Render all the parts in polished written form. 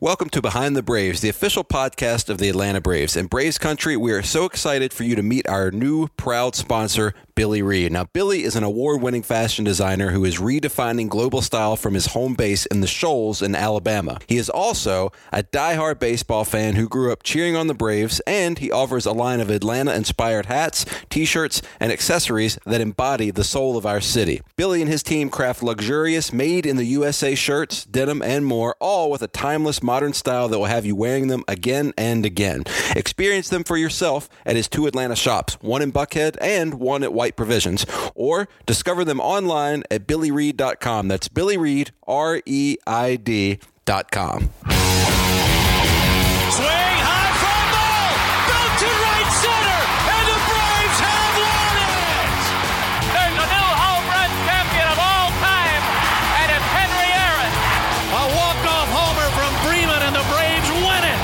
Welcome to Behind the Braves, the official podcast of the Atlanta Braves. And Braves Country, we are so excited for you to meet our new proud sponsor, Billy Reid. Now, Billy is an award-winning fashion designer who is redefining global style from his home base in the Shoals in Alabama. He is also a diehard baseball fan who grew up cheering on the Braves, and he offers a line of Atlanta-inspired hats, t-shirts, and accessories that embody the soul of our city. Billy and his team craft luxurious, made-in-the-USA shirts, denim, and more, all with a timeless modern style that will have you wearing them again and again. Experience them for yourself at his two Atlanta shops, one in Buckhead and one at White Provisions, or discover them online at billyreid.com. That's Billy Reid, R-E-I-D.com. Swing, high fly ball, built to right center, and the Braves have won it! There's a new home run champion of all time, and it's Henry Aaron. A walk-off homer from Bremen, and the Braves win it!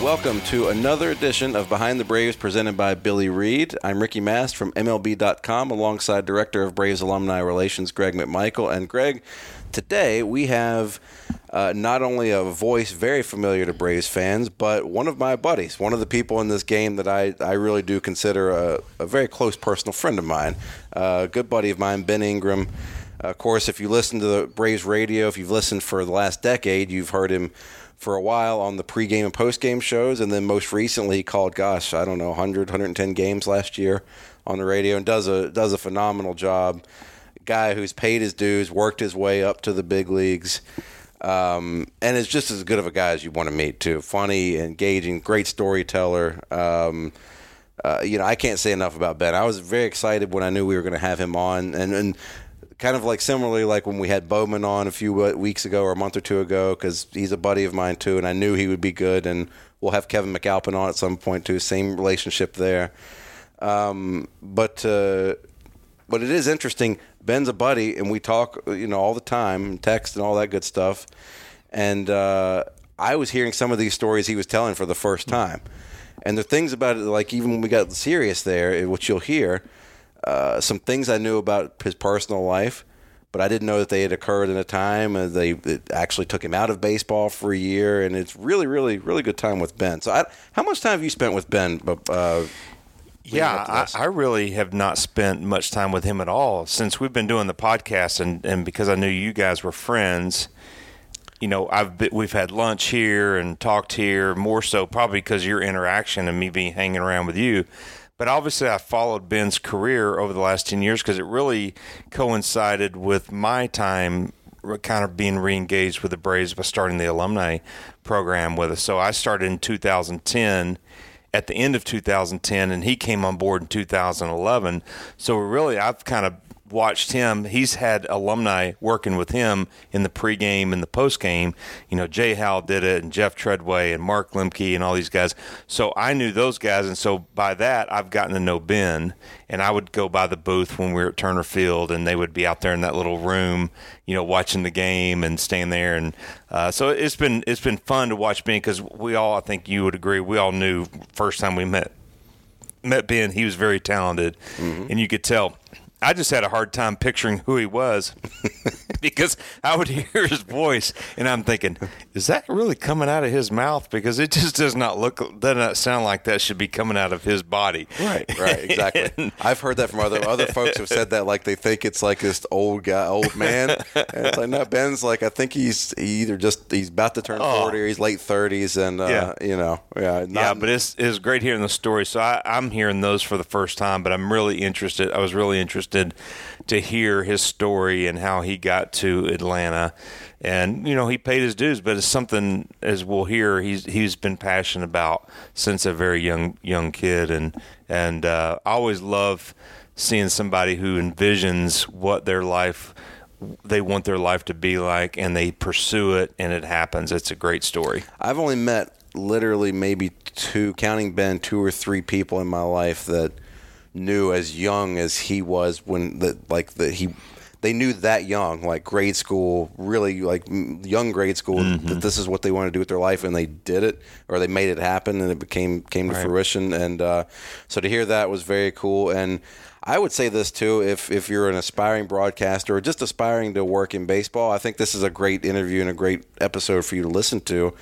Welcome to another edition of Behind the Braves presented by Billy Reid. I'm Ricky Mast from MLB.com alongside Director of Braves Alumni Relations, Greg McMichael. And Greg, today we have not only a voice very familiar to Braves fans, but one of my buddies, one of the people in this game that I really do consider a very close personal friend of mine, a good buddy of mine, Ben Ingram. Of course, if you listen to the Braves radio, if you've listened for the last decade, you've heard him for a while on the pregame and postgame shows, and then most recently he called, 110 games last year on the radio, and does a phenomenal job. Guy who's paid his dues, worked his way up to the big leagues, and is just as good of a guy as you want to meet, too. Funny, engaging, great storyteller. I can't say enough about Ben. I was very excited when I knew we were going to have him on, and kind of like similarly like when we had Bowman on a few weeks ago or a month or two ago, because he's a buddy of mine too, and I knew he would be good. And we'll have Kevin McAlpin on at some point too. Same relationship there. But it is interesting. Ben's a buddy, and we talk all the time, text and all that good stuff. And I was hearing some of these stories he was telling for the first time. And the things about it, like even when we got serious there, which you'll hear, some things I knew about his personal life, but I didn't know that they had occurred in a time. It actually took him out of baseball for a year, and it's really, really, really good time with Ben. So how much time have you spent with Ben? I really have not spent much time with him at all since we've been doing the podcast, and because I knew you guys were friends. We've had lunch here and talked here, more so probably because of your interaction and me being hanging around with you. But obviously, I followed Ben's career over the last 10 years because it really coincided with my time kind of being re-engaged with the Braves by starting the alumni program with us. So I started in 2010, at the end of 2010, and he came on board in 2011. So really, I've kind of watched him. He's had alumni working with him in the pregame and the postgame. Jay Howell did it, and Jeff Treadway and Mark Lemke and all these guys. So I knew those guys, and so by that I've gotten to know Ben. And I would go by the booth when we were at Turner Field, and they would be out there in that little room, watching the game and staying there. And so it's been fun to watch Ben, because we all, I think you would agree, we all knew first time we met Ben, he was very talented, and you could tell. I just had a hard time picturing who he was because I would hear his voice, and I'm thinking, is that really coming out of his mouth? Because it just does not sound like that should be coming out of his body. Right, exactly. And I've heard that from other folks who've said that, like they think it's like this old man. And it's like, no, Ben's like, I think he's about to turn 40 or he's late 30s, and but it's great hearing the story. So I'm hearing those for the first time, but I'm really interested. I was really interested to hear his story and how he got to Atlanta. And, he paid his dues, but it's something, as we'll hear, he's been passionate about since a very young kid. And I always love seeing somebody who envisions what their life they want their life to be like, and they pursue it, and it happens. It's a great story. I've only met literally maybe two or three people in my life that knew as young as he was when they knew that young, like grade school, really like young grade school, mm-hmm. that this is what they want to do with their life, and they did it, or they made it happen, and it came to fruition. And so to hear that was very cool. And I would say this too, if you're an aspiring broadcaster or just aspiring to work in baseball, I think this is a great interview and a great episode for you to listen to.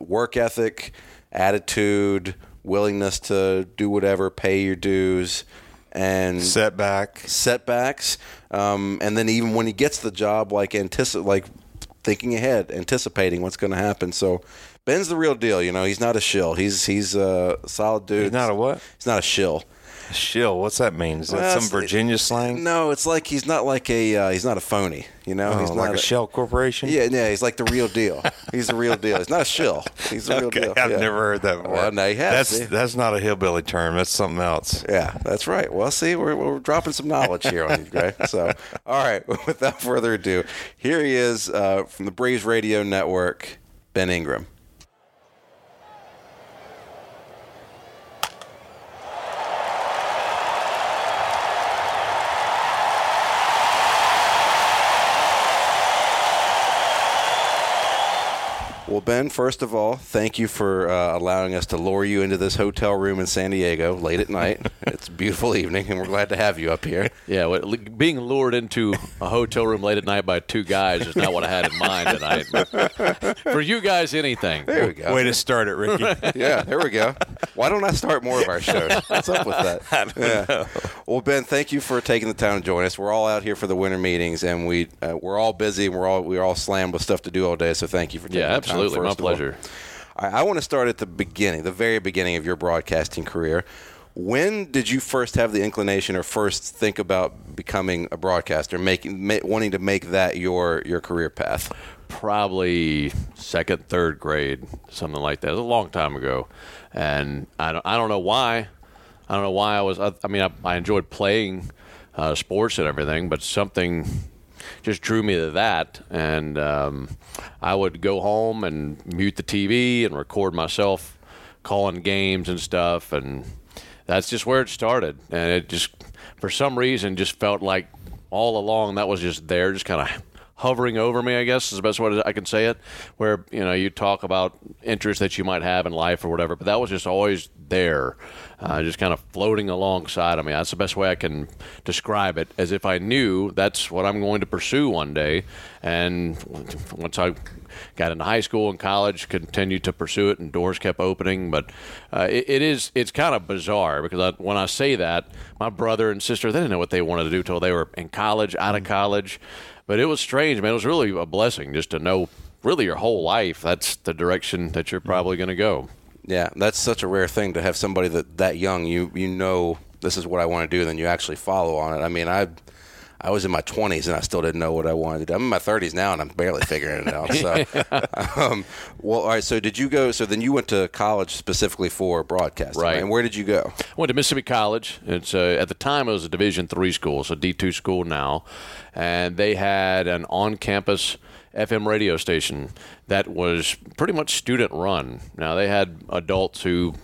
Work ethic, attitude, willingness to do whatever, pay your dues, and setbacks. And then even when he gets the job, thinking ahead, anticipating what's going to happen. So Ben's the real deal. You know, he's not a shill. He's a solid dude. He's not a what? He's not a shill. Shill, what's that mean? Is that some Virginia slang? No, it's like he's not like he's not a phony, you know? He's not like a shell corporation? Yeah, he's like the real deal. He's the real deal. He's not a shill. He's the real deal. I've never heard that before. Well, now you have. That's not a hillbilly term. That's something else. Yeah, that's right. Well, see, we're dropping some knowledge here on you, Greg. So, all right, without further ado, here he is from the Braves Radio Network, Ben Ingram. Well, Ben, first of all, thank you for allowing us to lure you into this hotel room in San Diego late at night. It's a beautiful evening, and we're glad to have you up here. Yeah, well, being lured into a hotel room late at night by two guys is not what I had in mind tonight. But for you guys, anything. There we go. Way to start it, Ricky. Yeah, there we go. Why don't I start more of our shows? What's up with that? I don't know. Well, Ben, thank you for taking the time to join us. We're all out here for the winter meetings, and we're all busy, and we're all slammed with stuff to do all day. So thank you for taking the time. Absolutely, my pleasure. I want to start at the beginning, the very beginning of your broadcasting career. When did you first have the inclination or first think about becoming a broadcaster, wanting to make that your career path? Probably second, third grade, something like that. It was a long time ago, and I don't know why. I don't know why I was. I enjoyed playing sports and everything, but something just drew me to that, and I would go home and mute the TV and record myself calling games and stuff, and that's just where it started. And it just, for some reason, just felt like all along that was just there, just kind of hovering over me, I guess is the best way I can say it, where, you know, you talk about interests that you might have in life or whatever, but that was just always there, just kind of floating alongside of me. That's the best way I can describe it, as if I knew that's what I'm going to pursue one day. And once I got into high school and college, continued to pursue it, and doors kept opening. But it's kind of bizarre, because when I say that, my brother and sister, they didn't know what they wanted to do until they were in college, out of college. But it was strange, man. It was really a blessing just to know, really, your whole life, that's the direction that you're probably going to go. Yeah, that's such a rare thing to have somebody that young, you know, this is what I want to do, and then you actually follow on it. I mean, I was in my 20s, and I still didn't know what I wanted to do. I'm in my 30s now, and I'm barely figuring it out. So, well, all right, so did you go – so then you went to college specifically for broadcasting, right? And where did you go? I went to Mississippi College. It's at the time, it was a Division III school. It's a D2 school now. And they had an on-campus FM radio station that was pretty much student-run. Now, they had adults who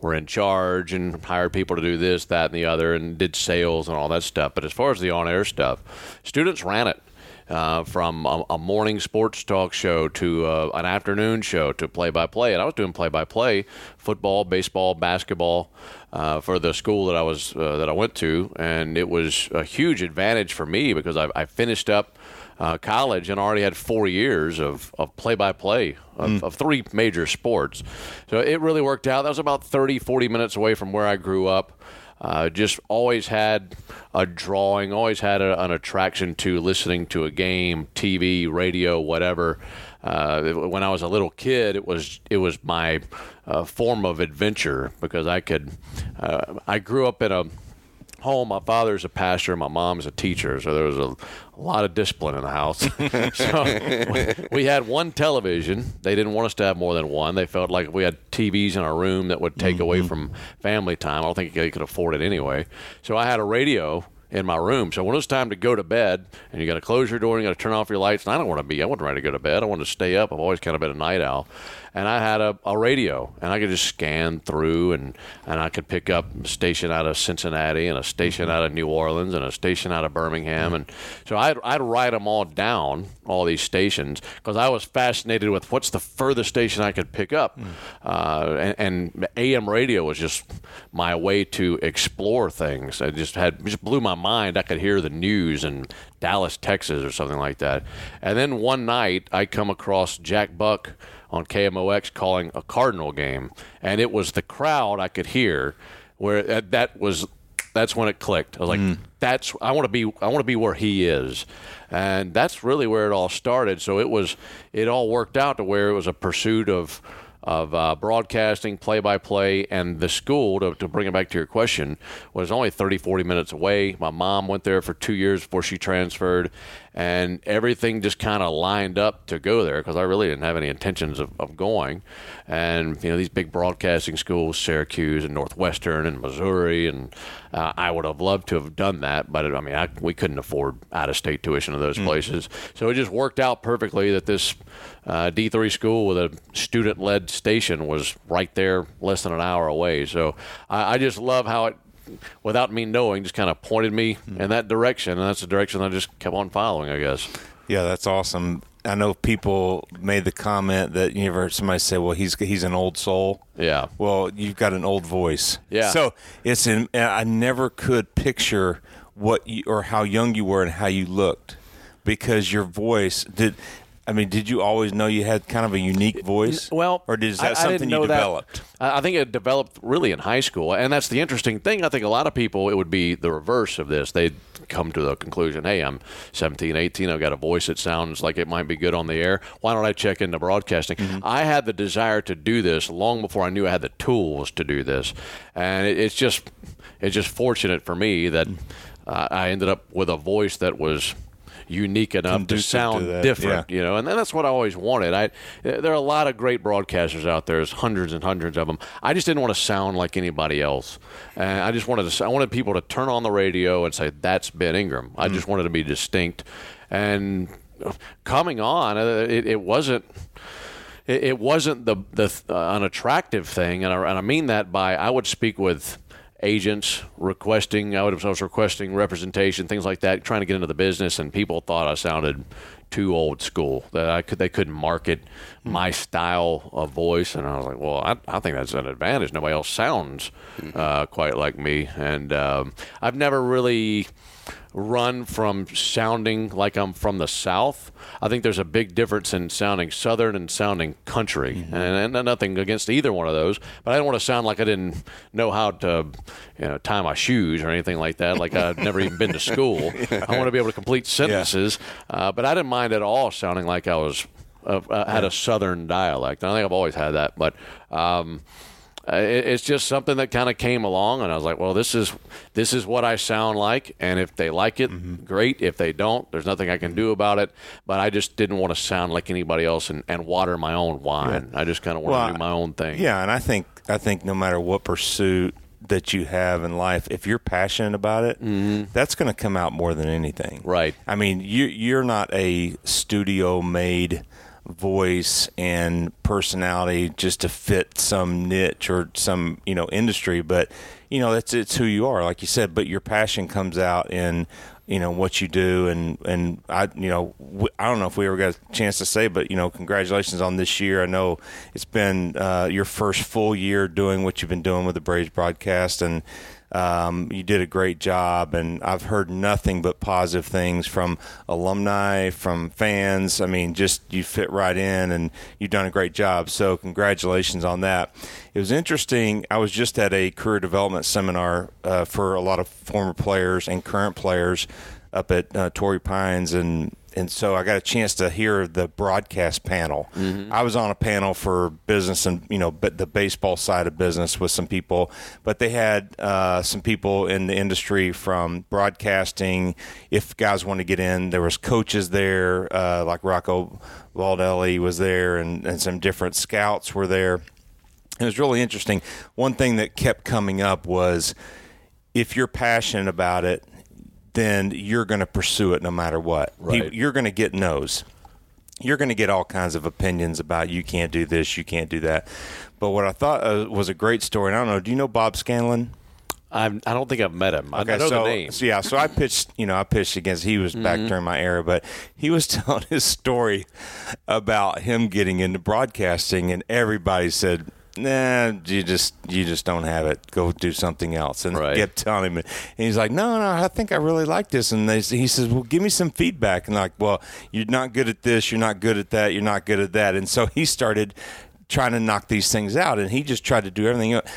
were in charge and hired people to do this, that, and the other, and did sales and all that stuff. But as far as the on-air stuff, students ran it, from a morning sports talk show to an afternoon show to play-by-play. And I was doing play-by-play, football, baseball, basketball, for the school that I was that I went to. And it was a huge advantage for me, because I finished up college and already had 4 years of play-by-play of three major sports. So it really worked out. That was about 30, 40 minutes away from where I grew up. Just always had a drawing, always had an attraction to listening to a game, TV, radio, whatever. When I was a little kid, it was my form of adventure, because I could I grew up in a home. My father's a pastor, my mom's a teacher, so there was a lot of discipline in the house. So we had one television. They didn't want us to have more than one. They felt like if we had TVs in our room, that would take away from family time. I don't think they could afford it anyway. So I had a radio in my room. So when it's time to go to bed, and you got to close your door, and you got to turn off your lights, and I wasn't ready to go to bed. I wanted to stay up. I've always kind of been a night owl. And I had a radio, and I could just scan through, and I could pick up a station out of Cincinnati, and a station out of New Orleans, and a station out of Birmingham. And so I'd write them all down, all these stations, because I was fascinated with what's the furthest station I could pick up. And AM radio was just my way to explore things. It just blew my mind. I could hear the news in Dallas, Texas, or something like that. And then one night, I come across Jack Buck on KMOX calling a Cardinal game, and it was the crowd I could hear. Where that's when it clicked. I was like, I want to be where he is, and that's really where it all started. So it all worked out to where it was a pursuit of broadcasting, play-by-play, and the school, to bring it back to your question, was only 30, 40 minutes away. My mom went there for 2 years before she transferred, and everything just kind of lined up to go there because I really didn't have any intentions of going. And, these big broadcasting schools, Syracuse and Northwestern and Missouri, and I would have loved to have done that, but, we couldn't afford out-of-state tuition to those places. So it just worked out perfectly that this D3 school with a student-led station was right there less than an hour away. So I just love how it, without me knowing, just kind of pointed me in that direction, and that's the direction I just kept on following, I guess. Yeah, that's awesome. I know people made the comment that you ever heard somebody say, well, he's an old soul. Yeah. Well, you've got an old voice. Yeah. So I never could picture how young you were and how you looked, because your voice did – did you always know you had kind of a unique voice? Well, or is that something you developed? I think it developed really in high school, and that's the interesting thing. I think a lot of people, it would be the reverse of this. They'd come to the conclusion, hey, I'm 17, 18, I've got a voice that sounds like it might be good on the air. Why don't I check into broadcasting? Mm-hmm. I had the desire to do this long before I knew I had the tools to do this, and it's just fortunate for me that I ended up with a voice that was unique enough to sound different, and that's what I always wanted. There are a lot of great broadcasters out there. There's hundreds and hundreds of them. I just didn't want to sound like anybody else. And I wanted people to turn on the radio and say, that's Ben Ingram. I just wanted to be distinct. And coming on, it wasn't the unattractive thing. And I mean that by, I would speak with agents requesting, I was requesting representation, things like that, trying to get into the business, and people thought I sounded too old school, that they couldn't market my style of voice, and I was like, well, I think that's an advantage. Nobody else sounds quite like me, and I've never really run from sounding like I'm from the South. I think there's a big difference in sounding Southern and sounding country, and nothing against either one of those, but I don't want to sound like I didn't know how to tie my shoes or anything like that, like I've never even been to school. Yeah. I want to be able to complete sentences, but I didn't mind at all sounding like I was had a Southern dialect. I think I've always had that, but it's just something that kind of came along, and I was like, well, this is what I sound like, and if they like it, great. If they don't, there's nothing I can do about it, but I just didn't want to sound like anybody else and water my own wine. Yeah. I just kind of want to do my own thing. Yeah, and I think no matter what pursuit that you have in life, if you're passionate about it, that's going to come out more than anything. Right. You're not a studio-made voice and personality just to fit some niche or some industry, but it's who you are, like you said. But your passion comes out in what you do, and I don't know if we ever got a chance to say, but congratulations on this year. I know it's been your first full year doing what you've been doing with the Braves broadcast, and you did a great job, and I've heard nothing but positive things from alumni, from fans. Just you fit right in, and you've done a great job. So congratulations on that. It was interesting. I was just at a career development seminar for a lot of former players and current players up at Torrey Pines, and so I got a chance to hear the broadcast panel. I was on a panel for business and, the baseball side of business with some people, but they had some people in the industry from broadcasting. If guys want to get in, there was coaches there, like Rocco Baldelli was there, and some different scouts were there. It was really interesting. One thing that kept coming up was, if you're passionate about it, then you're going to pursue it no matter what. Right. You're going to get no's. You're going to get all kinds of opinions about you can't do this, you can't do that. But what I thought was a great story, and I don't know, do you know Bob Scanlon? I don't think I've met him. Okay, I know the name. So yeah, so I pitched against. He was back during my era, but he was telling his story about him getting into broadcasting, and everybody said, "Nah, you just don't have it. Go do something else." And they kept telling him, and he's like, "No, I think I really like this." And he says, "Well, give me some feedback." And like, "Well, you're not good at this. You're not good at that. You're not good at that." And so he started trying to knock these things out, and he just tried to do everything else.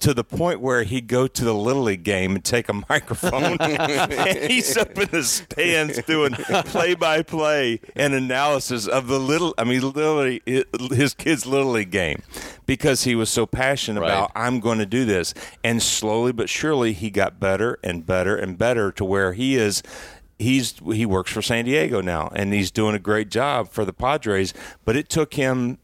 To the point where he'd go to the Little League game and take a microphone, and he's up in the stands doing play-by-play and analysis of the literally his kid's Little League game, because he was so passionate about, I'm going to do this. And slowly but surely, he got better and better and better to where he is. He works for San Diego now, and he's doing a great job for the Padres. But it took him,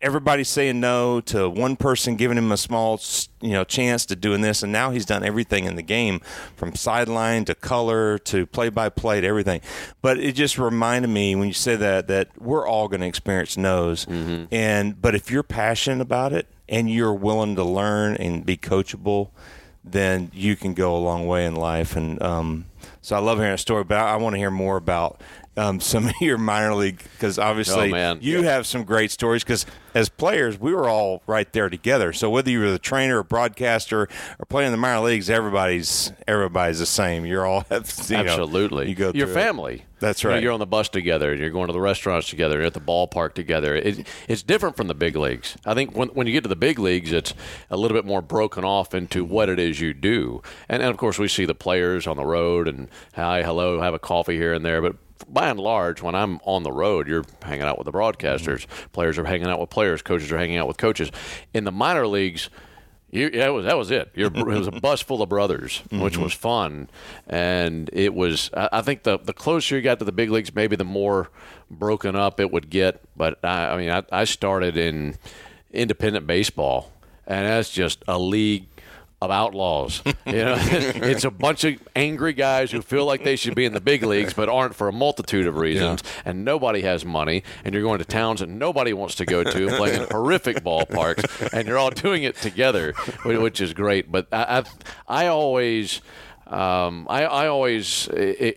everybody saying no to one person giving him a small, chance to doing this, and now he's done everything in the game, from sideline to color to play-by-play to everything. But it just reminded me when you say that we're all going to experience no's, but if you're passionate about it and you're willing to learn and be coachable, then you can go a long way in life. And so I love hearing a story, but I want to hear more about some of your minor league, because obviously have some great stories, because as players, we were all right there together. So whether you were the trainer or broadcaster or playing in the minor leagues, everybody's the same. You're all absolutely. You go through your family. That's right. You're on the bus together, and you're going to the restaurants together, and you're at the ballpark together. It's different from the big leagues. I think when you get to the big leagues, it's a little bit more broken off into what it is you do. And of course, we see the players on the road and hello, have a coffee here and there. But by and large, when I'm on the road, you're hanging out with the broadcasters. Players are hanging out with players. Coaches are hanging out with coaches. In the minor leagues, that was it. It was a bus full of brothers, which was fun. And it was, I think the closer you got to the big leagues, maybe the more broken up it would get. But I started in independent baseball, and that's just a league of outlaws. It's a bunch of angry guys who feel like they should be in the big leagues but aren't for a multitude of reasons, and nobody has money, and you're going to towns that nobody wants to go to, playing in horrific ballparks, and you're all doing it together, which is great. But I always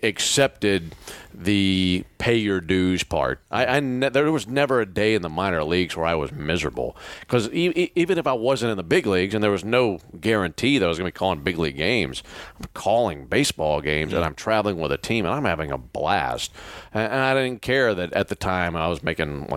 accepted the pay your dues part. There was never a day in the minor leagues where I was miserable, because even if I wasn't in the big leagues and there was no guarantee that I was going to be calling big league games, I'm calling baseball games, and I'm traveling with a team, and I'm having a blast. And I didn't care that at the time I was making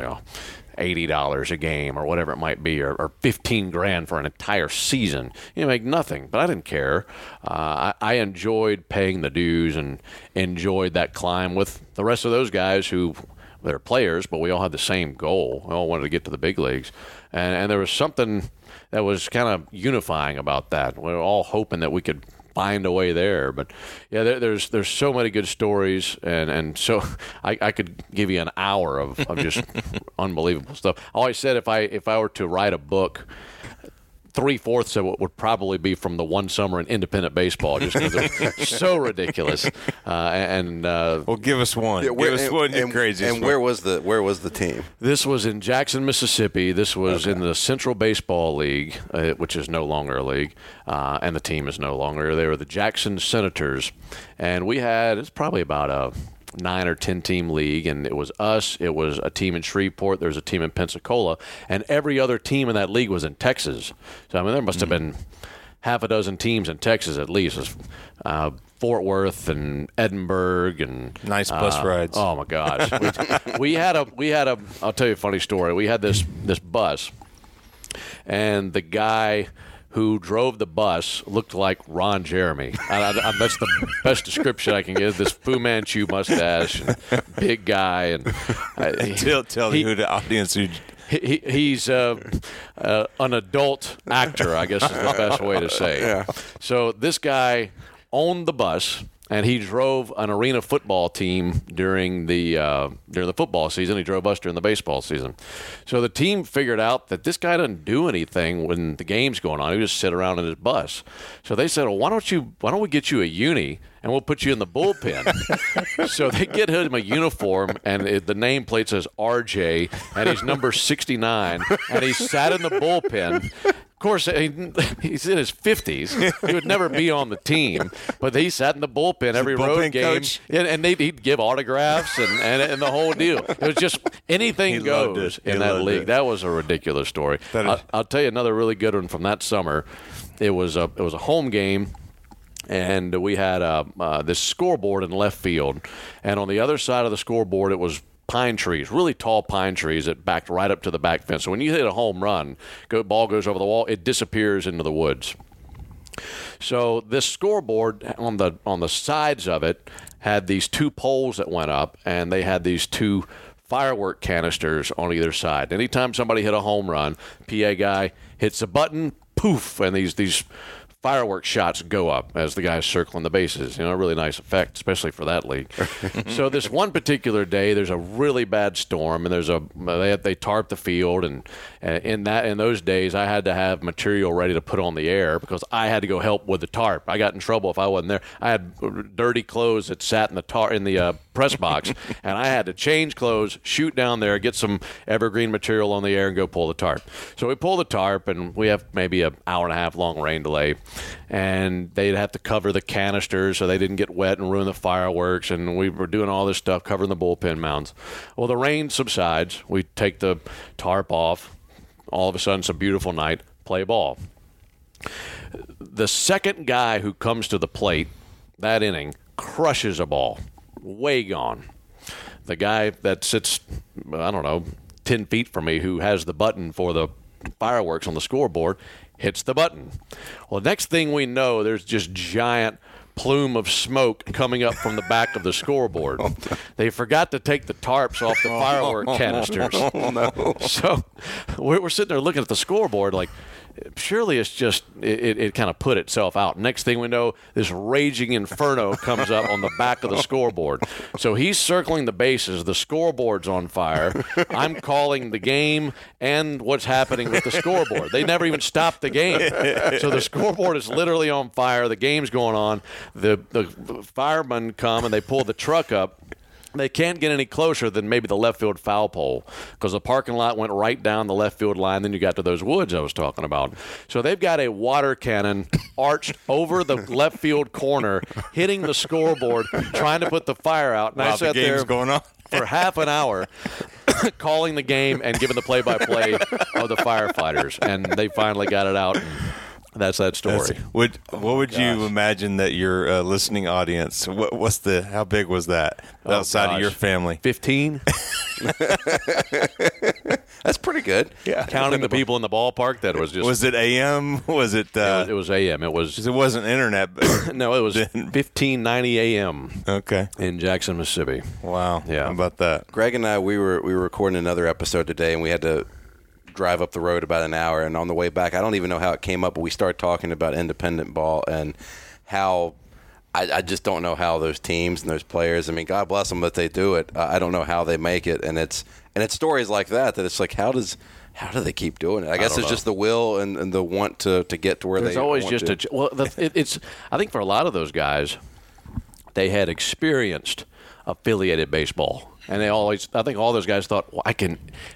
$80 a game or whatever it might be, or $15,000 for an entire season. You make nothing, but I didn't care. I enjoyed paying the dues and enjoyed that climb with the rest of those guys who they're players, but we all had the same goal. We all wanted to get to the big leagues. And there was something that was kind of unifying about that. We were all hoping that we could find a way there. But yeah, there's so many good stories, and so I could give you an hour of just unbelievable stuff. I always said if I were to write a book, 3/4 of it would probably be from the one summer in independent baseball, just because it's so ridiculous. Well, give us one. Yeah, where was the team? This was in Jackson, Mississippi. This was in the Central Baseball League, which is no longer a league, and the team is no longer. They were the Jackson Senators, and we had it's probably about a 9 or 10 team league, and it was us. It was a team in Shreveport. There was a team in Pensacola, and every other team in that league was in Texas. So there must have been half a dozen teams in Texas at least. It was, Fort Worth and Edinburgh, and nice bus rides. Oh my gosh, we had a. I'll tell you a funny story. We had this bus, and the guy who drove the bus looked like Ron Jeremy. That's the best description I can give. This Fu Manchu mustache, big guy, and tell you who the audience. He's an adult actor, I guess is the best way to say it. Yeah. So this guy owned the bus. And he drove an arena football team during the football season. He drove us during the baseball season. So the team figured out that this guy doesn't do anything when the game's going on. He just sit around in his bus. So they said, well, why don't we get you a uni and we'll put you in the bullpen. So they get him a uniform, and the nameplate says RJ, and he's number 69, and he sat in the bullpen. Of course, he's in his 50s. He would never be on the team, but he sat in the bullpen every road game, and he'd give autographs and the whole deal. It was just anything goes in that league. That was a ridiculous story. I'll tell you another really good one from that summer. It was a home game. And we had this scoreboard in left field, and on the other side of the scoreboard, it was pine trees, really tall pine trees that backed right up to the back fence. So when you hit a home run, ball goes over the wall, it disappears into the woods. So this scoreboard on the sides of it had these two poles that went up, and they had these two firework canisters on either side. Anytime somebody hit a home run, PA guy hits a button, poof, and these firework shots go up as the guy's circling the bases. You know, a really nice effect, especially for that league. So this one particular day, there's a really bad storm, and they tarp the field, and in those days, I had to have material ready to put on the air because I had to go help with the tarp. I got in trouble if I wasn't there. I had dirty clothes that sat in the press box, and I had to change clothes, shoot down there, get some evergreen material on the air, and go pull the tarp. So we pull the tarp, and we have maybe an hour and a half long rain delay. And they'd have to cover the canisters so they didn't get wet and ruin the fireworks. And we were doing all this stuff, covering the bullpen mounds. Well, the rain subsides. We take the tarp off. All of a sudden, it's a beautiful night. Play ball. The second guy who comes to the plate that inning crushes a ball. Way gone. The guy that sits, 10 feet from me, who has the button for the fireworks on the scoreboard, hits the button. Well, the next thing we know, there's just giant plume of smoke coming up from the back of the scoreboard. They forgot to take the tarps off the firework canisters. No. So we're sitting there looking at the scoreboard like, surely it's just it kind of put itself out. Next thing we know, this raging inferno comes up on the back of the scoreboard. So he's circling the bases. The scoreboard's on fire. I'm calling the game and what's happening with the scoreboard. They never even stopped the game. So the scoreboard is literally on fire. The game's going on. The firemen come and they pull the truck up. They can't get any closer than maybe the left field foul pole because the parking lot went right down the left field line. Then you got to those woods I was talking about. So they've got a water cannon arched over the left field corner, hitting the scoreboard, trying to put the fire out. And I sat there for half an hour calling the game and giving the play-by-play of the firefighters. And they finally got it out. That's that story. What would you imagine that your listening audience? How big was that outside of your family? 15. That's pretty good. Yeah, counting the people in the ballpark. That was just. Was it AM? Was it? It was AM. It was. It wasn't internet. But no, it was 1590 AM. Okay. In Jackson, Mississippi. Wow. Yeah. How about that? Greg and I, we were recording another episode today, and we had to drive up the road about an hour, and on the way back, I don't even know how it came up, but we started talking about independent ball and how I just don't know how those teams and those players, I mean, God bless them that they do it. I don't know how they make it, and it's stories like that it's like, how do they keep doing it? I guess it's just the will and the want to get to where they want to. There's always just I think for a lot of those guys, they had experienced affiliated baseball. And I think all those guys thought, well, if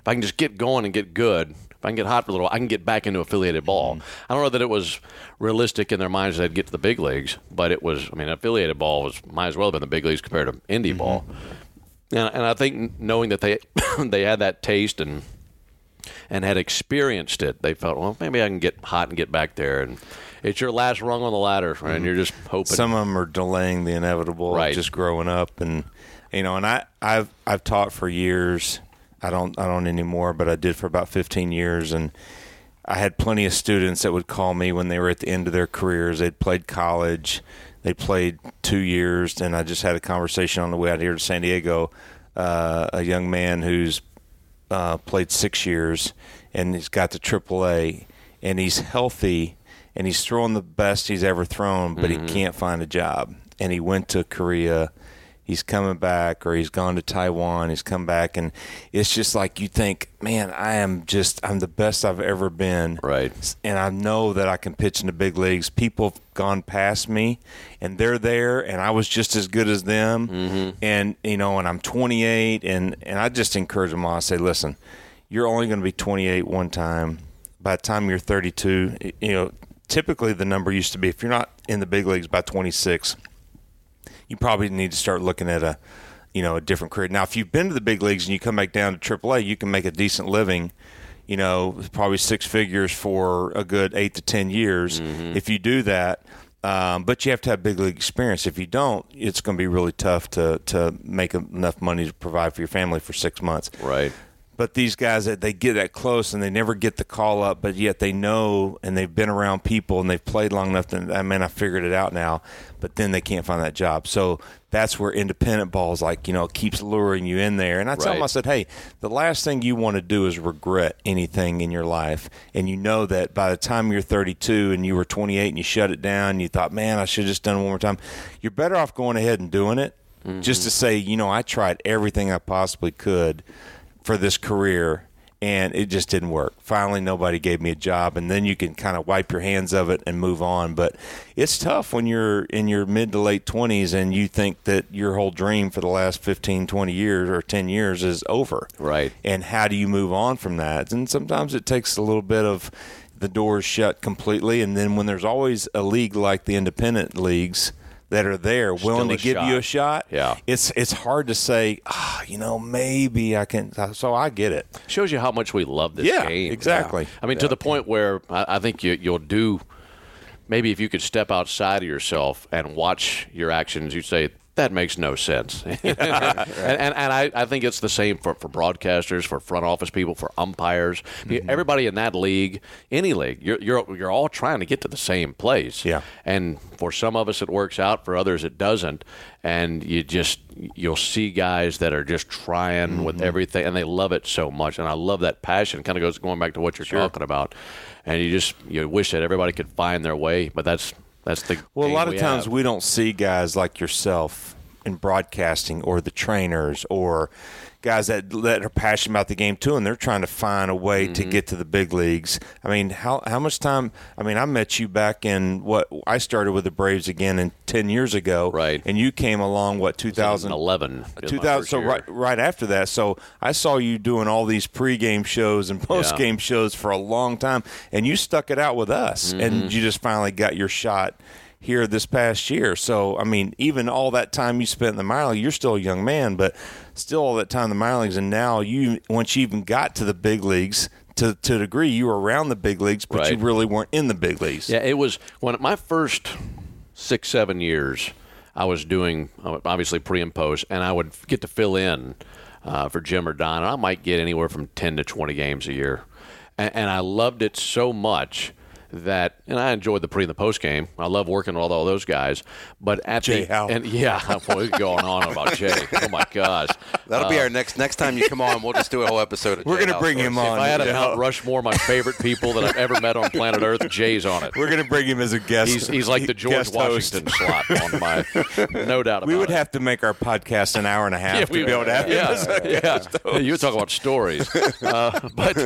I can just get going and get good, if I can get hot for a little, I can get back into affiliated ball. I don't know that it was realistic in their minds that they'd get to the big leagues, but it was, affiliated ball might as well have been the big leagues compared to indie ball. And I think knowing that they they had that taste and had experienced it, they felt, well, maybe I can get hot and get back there. And it's your last rung on the ladder, right? And you're just hoping. Some of them are delaying the inevitable, right? Just growing up and. You know, and I've taught for years. I don't anymore, but I did for about 15 years, and I had plenty of students that would call me when they were at the end of their careers. They'd played college, they played 2 years, and I just had a conversation on the way out here to San Diego. A young man who's played 6 years, and he's got to AAA, and he's healthy, and he's throwing the best he's ever thrown, but he can't find a job. and he went to Korea. He's coming back, or he's gone to Taiwan. He's come back, and it's just like you think, man, I'm the best I've ever been. Right. And I know that I can pitch in the big leagues. People have gone past me, and they're there, and I was just as good as them. Mm-hmm. And, you know, and I'm 28, and I just encourage them all. I say, listen, you're only going to be 28 one time. By the time you're 32, you know, typically the number used to be if you're not in the big leagues by 26, you probably need to start looking at a different career. Now, if you've been to the big leagues and you come back down to AAA, you can make a decent living, you know, probably six figures for a good 8 to 10 years if you do that. But you have to have big league experience. If you don't, it's going to be really tough to make enough money to provide for your family for 6 months. Right. But these guys, they get that close and they never get the call up, but yet they know and they've been around people and they've played long enough that, I mean, I figured it out now, but then they can't find that job. So that's where independent ball is like, you know, keeps luring you in there. And I tell them, I said, hey, the last thing you want to do is regret anything in your life. And you know that by the time you're 32 and you were 28 and you shut it down, and you thought, man, I should have just done it one more time. You're better off going ahead and doing it just to say, you know, I tried everything I possibly could for this career, and it just didn't work. Finally, nobody gave me a job, and then you can kind of wipe your hands of it and move on. But it's tough when you're in your mid to late 20s and you think that your whole dream for the last 15, 20 years or 10 years is over. Right. And how do you move on from that? And sometimes it takes a little bit of the doors shut completely, and then when there's always a league like the independent leagues that are there willing to give you a shot, it's hard to say, you know, maybe I can. So I get it. Shows you how much we love this game. Yeah, exactly. I mean, to the point where I think you'll do, maybe if you could step outside of yourself and watch your actions, you'd say, that makes no sense. And I think it's the same for broadcasters, for front office people, for umpires. Everybody in that league, any league, you're all trying to get to the same place. Yeah. And for some of us it works out, for others it doesn't. And you'll see guys that are just trying with everything, and they love it so much. And I love that passion. It kind of goes going back to what you're talking about. And you wish that everybody could find their way, but that's the well, a lot of times we don't see guys like yourself in broadcasting or the trainers or guys that are passionate about the game too, and they're trying to find a way to get to the big leagues. I mean, how much time – I mean, I met you back in I started with the Braves again 10 years ago. Right. And you came along, 2011. 2000, so right after that. So I saw you doing all these pregame shows and postgame shows for a long time, and you stuck it out with us, and you just finally got your shot here this past year. So, I mean, even all that time you spent in the minor league, you're still a young man, but still all that time in the minor leagues, and now once you even got to the big leagues, to a degree, you were around the big leagues, but you really weren't in the big leagues. Yeah, it was my first 6-7 years I was doing, obviously, pre and post, and I would get to fill in for Jim or Don, and I might get anywhere from 10 to 20 games a year. And I loved it so much that, and I enjoyed the pre and the post game. I love working with all those guys. But at Jay Howell. And we could go on about Jay. Oh my gosh, that'll be our next time you come on. We'll just do a whole episode. We're going to bring him on. If I had a Mount Rushmore, my favorite people that I've ever met on planet Earth, Jay's on it. We're going to bring him as a guest. He's like the George Washington slot on my, no doubt about it. We would have to make our podcast an hour and a half to be able to have him. Yeah, you talk about stories. But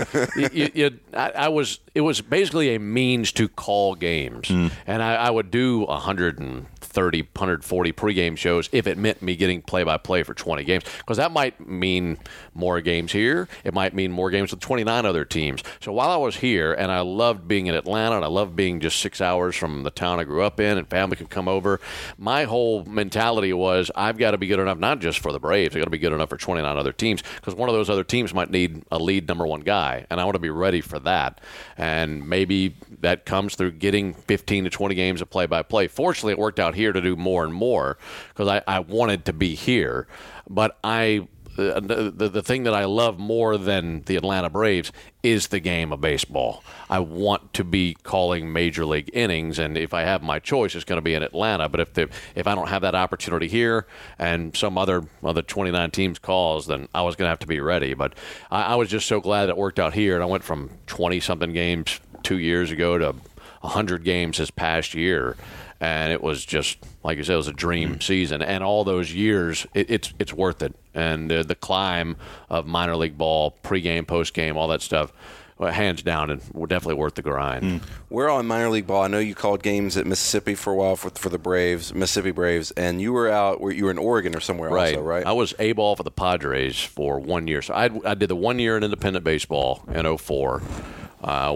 it was basically a meme to call games, and I would do 130, 140 pregame shows if it meant me getting play-by-play for 20 games, because that might mean more games here. It might mean more games with 29 other teams. So while I was here, and I loved being in Atlanta, and I loved being just 6 hours from the town I grew up in, and family could come over, my whole mentality was I've got to be good enough, not just for the Braves, I've got to be good enough for 29 other teams, because one of those other teams might need a lead number one guy, and I want to be ready for that. And maybe that comes through getting 15 to 20 games of play-by-play. Fortunately, it worked out here to do more and more because I wanted to be here. But the thing that I love more than the Atlanta Braves is the game of baseball. I want to be calling major league innings, and if I have my choice, it's going to be in Atlanta. But if I don't have that opportunity here and some other 29 teams calls, then I was going to have to be ready. But I was just so glad it worked out here, and I went from 20-something games 2 years ago to 100 games this past year. And it was just, like you said, it was a dream season. And all those years, it's worth it. And the climb of minor league ball, pregame, postgame, all that stuff, well, hands down, and definitely worth the grind. We're on minor league ball. I know you called games at Mississippi for a while for the Braves, Mississippi Braves, and you were out where you were in Oregon or somewhere also, right? I was A-ball for the Padres for 1 year. So I did the 1 year in independent baseball in 04.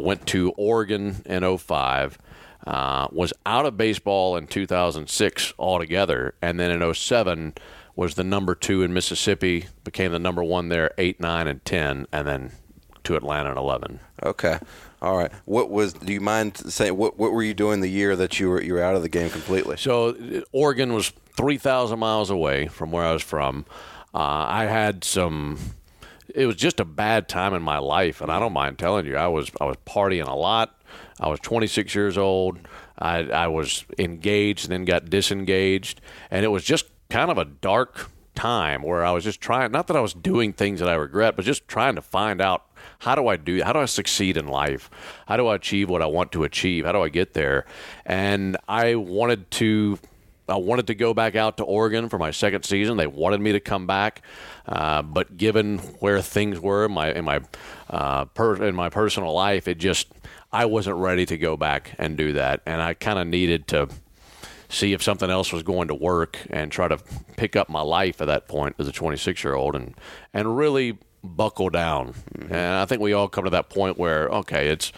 Went to Oregon in 05. Was out of baseball in 2006 altogether, and then in 07 was the number 2 in Mississippi, became the number 1 there, 8, 9, and 10, and then to Atlanta in 11. Okay. All right. Do you mind saying what were you doing the year that you were out of the game completely? So Oregon was 3,000 miles away from where I was from. It was just a bad time in my life, and I don't mind telling you, I was partying a lot. I was 26 years old. I was engaged and then got disengaged. And it was just kind of a dark time where I was just trying, not that I was doing things that I regret, but just trying to find out, how do I succeed in life? How do I achieve what I want to achieve? How do I get there? And I wanted to go back out to Oregon for my second season. They wanted me to come back, but given where things were in my personal life, I wasn't ready to go back and do that, and I kind of needed to see if something else was going to work and try to pick up my life at that point as a 26-year-old and really buckle down. And I think we all come to that point where, okay, it's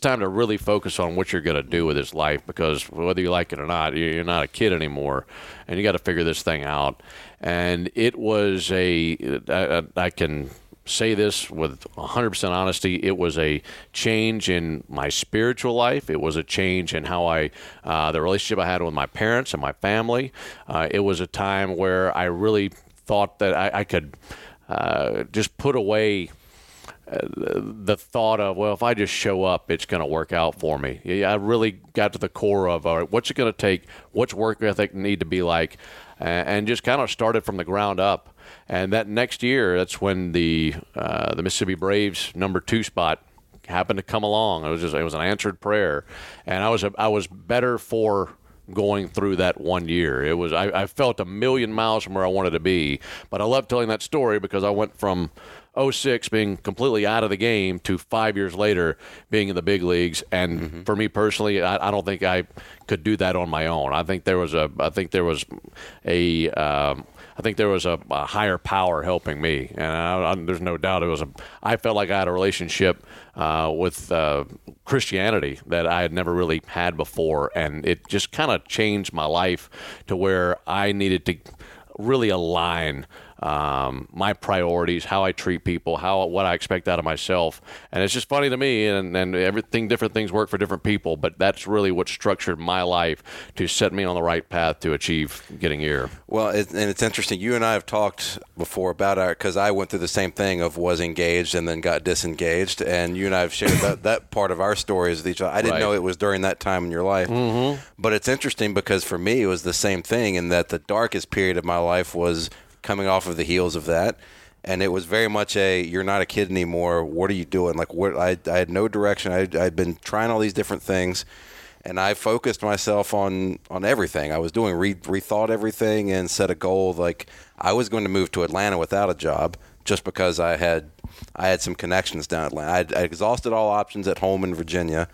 time to really focus on what you're going to do with this life, because whether you like it or not, you're not a kid anymore, and you got to figure this thing out. And it was I can say this with 100% honesty, it was a change in my spiritual life. It was a change in how the relationship I had with my parents and my family. It was a time where I really thought that I could just put away the thought of, well, if I just show up, it's going to work out for me. I really got to the core of, all right, what's it going to take? What's work ethic need to be like? And just kind of started from the ground up. And that next year, that's when the Mississippi Braves number 2 spot happened to come along. It was an answered prayer, and I was better for going through that 1 year. It was I felt a million miles from where I wanted to be, but I love telling that story because I went from 06 being completely out of the game to 5 years later being in the big leagues. And for me personally, I don't think I could do that on my own. I think there was a higher power helping me, and there's no doubt I felt like I had a relationship with Christianity that I had never really had before, and it just kind of changed my life to where I needed to really align my priorities, how I treat people, what I expect out of myself. And it's just funny to me, and different things work for different people, but that's really what structured my life to set me on the right path to achieve getting here. Well, and it's interesting. You and I have talked before about because I went through the same thing of was engaged and then got disengaged, and you and I have shared that part of our stories with each other. I didn't know it was during that time in your life. But it's interesting because for me, it was the same thing in that the darkest period of my life was coming off of the heels of that, and it was very much you're not a kid anymore, what are you doing? Like, what? I had no direction. I'd been trying all these different things, and I focused myself on everything I was doing, rethought everything, and set a goal. Like, I was going to move to Atlanta without a job just because I had some connections down at Atlanta. I exhausted all options at home in Virginia.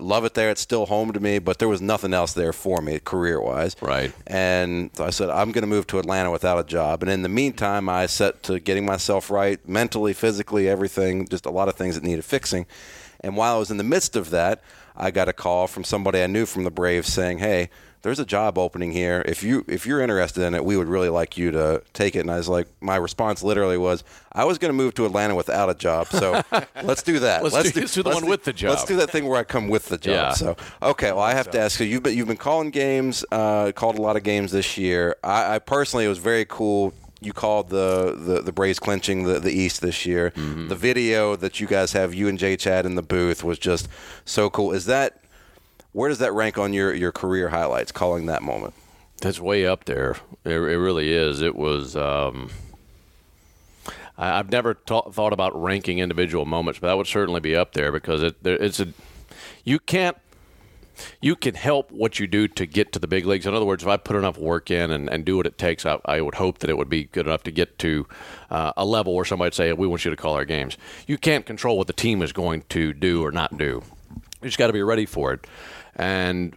Love it there. It's still home to me, but there was nothing else there for me career-wise. Right. And so I said, I'm going to move to Atlanta without a job. And in the meantime, I set to getting myself right, mentally, physically, everything, just a lot of things that needed fixing. And while I was in the midst of that, I got a call from somebody I knew from the Braves saying, hey, there's a job opening here. If you're interested in it, we would really like you to take it. And I was like, my response literally was, I was going to move to Atlanta without a job, so let's do that. let's do the one with the job. Let's do that thing where I come with the job. Yeah. So, okay, well, I have to ask you, you've been calling games, called a lot of games this year. I personally, it was very cool. You called the Braves clinching the East this year. The video that you guys have, you and Jay Chad in the booth, was just so cool. Where does that rank on your career highlights, calling that moment? That's way up there. It really is. It was I've never thought about ranking individual moments, but that would certainly be up there because you can't you can help what you do to get to the big leagues. In other words, if I put enough work in and do what it takes, I would hope that it would be good enough to get to a level where somebody would say, we want you to call our games. You can't control what the team is going to do or not do. You just got to be ready for it. And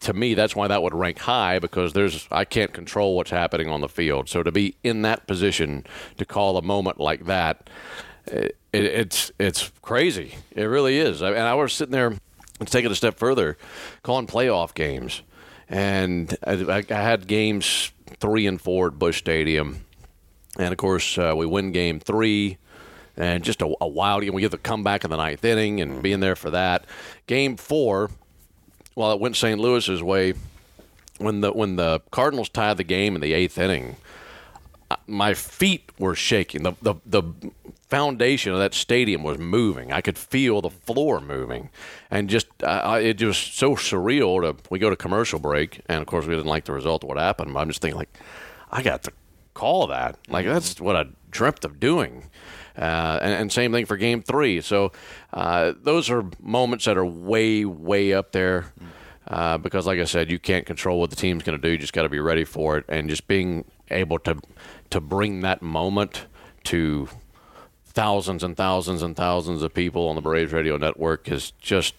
to me, that's why that would rank high, because I can't control what's happening on the field. So to be in that position to call a moment like that, it's crazy. It really is. And I was sitting there, let's take it a step further, calling playoff games. And I had games 3 and 4 at Busch Stadium. And, of course, we win game 3. And just a wild game. We get the comeback in the 9th inning and being there for that. Game 4, well, it went St. Louis's way. When the Cardinals tied the game in the 8th inning, my feet were shaking. The foundation of that stadium was moving. I could feel the floor moving. And just it was so surreal. We go to commercial break, and, of course, we didn't like the result of what happened. But I'm just thinking, I got to call that. That's what I dreamt of doing. And same thing for game 3. So those are moments that are way, way up there because, like I said, you can't control what the team's going to do. You just got to be ready for it. And just being able to bring that moment to thousands and thousands and thousands of people on the Braves Radio Network is just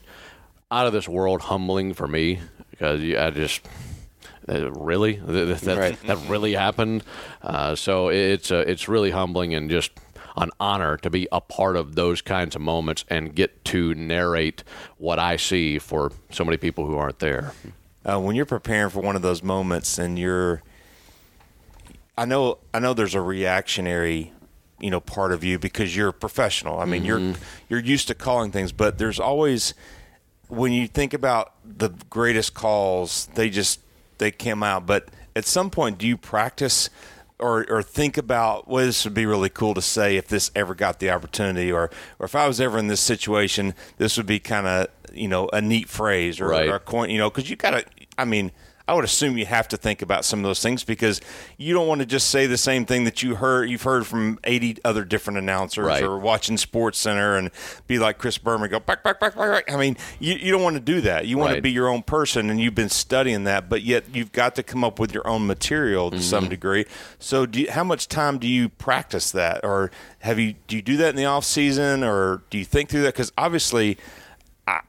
out of this world humbling for me, because I just – really? That really happened? So it's really humbling and just – an honor to be a part of those kinds of moments and get to narrate what I see for so many people who aren't there. When you're preparing for one of those moments and I know there's a reactionary, part of you because you're a professional. I mean, you're used to calling things, but there's always, when you think about the greatest calls, they come out. But at some point, do you practice or think about, this would be really cool to say if this ever got the opportunity, or if I was ever in this situation, this would be kind of, a neat phrase or a coin, because you got to, I would assume you have to think about some of those things, because you don't want to just say the same thing that you've heard from 80 other different announcers or watching Sports Center and be like Chris Berman, go back. You don't want to do that. You want to be your own person, and you've been studying that, but yet you've got to come up with your own material to some degree. So how much time do you practice that, or do you do that in the off season, or do you think through that? Because obviously –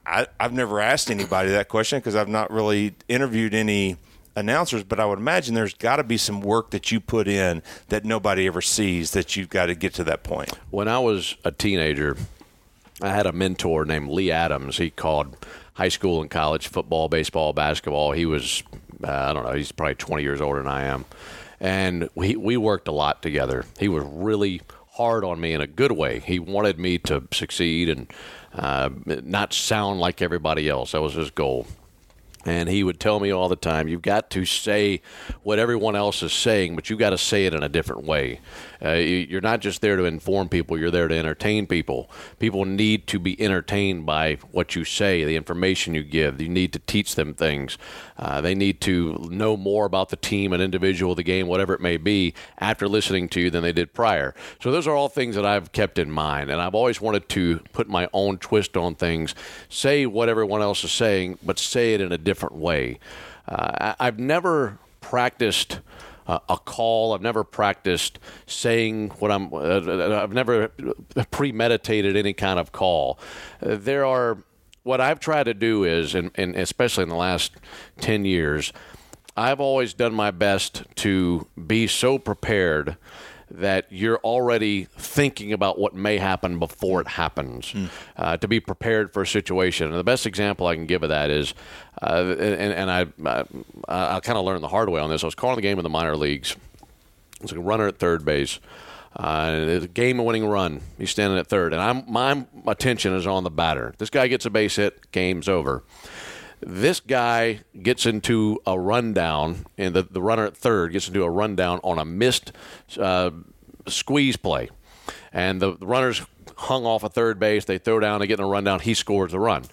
I've never asked anybody that question, because I've not really interviewed any announcers, but I would imagine there's got to be some work that you put in that nobody ever sees, that you've got to get to that point. When I was a teenager, I had a mentor named Lee Adams. He called high school and college football, baseball, basketball. He was, he's probably 20 years older than I am. And we worked a lot together. He was really hard on me in a good way. He wanted me to succeed and not sound like everybody else. That was his goal. And he would tell me all the time, you've got to say what everyone else is saying, but you've got to say it in a different way. You're not just there to inform people. You're there to entertain people. People need to be entertained by what you say, the information you give. You need to teach them things. They need to know more about the team, an individual, the game, whatever it may be, after listening to you than they did prior. So those are all things that I've kept in mind, and I've always wanted to put my own twist on things, say what everyone else is saying, but say it in a different way. I've never practiced a call. I've never practiced saying what I'm I've never premeditated any kind of call. What I've tried to do is, and especially in the last 10 years, I've always done my best to be so prepared that you're already thinking about what may happen before it happens, to be prepared for a situation. And the best example I can give of that is, I kind of learned the hard way on this. I was calling the game in the minor leagues. It was a runner at third base. It was a game-winning run. He's standing at third. And my attention is on the batter. This guy gets a base hit, game's over. This guy gets into a rundown, and the runner at third gets into a rundown on a missed squeeze play. And the runner's hung off a third base. They throw down, they get in a rundown. He scores the run.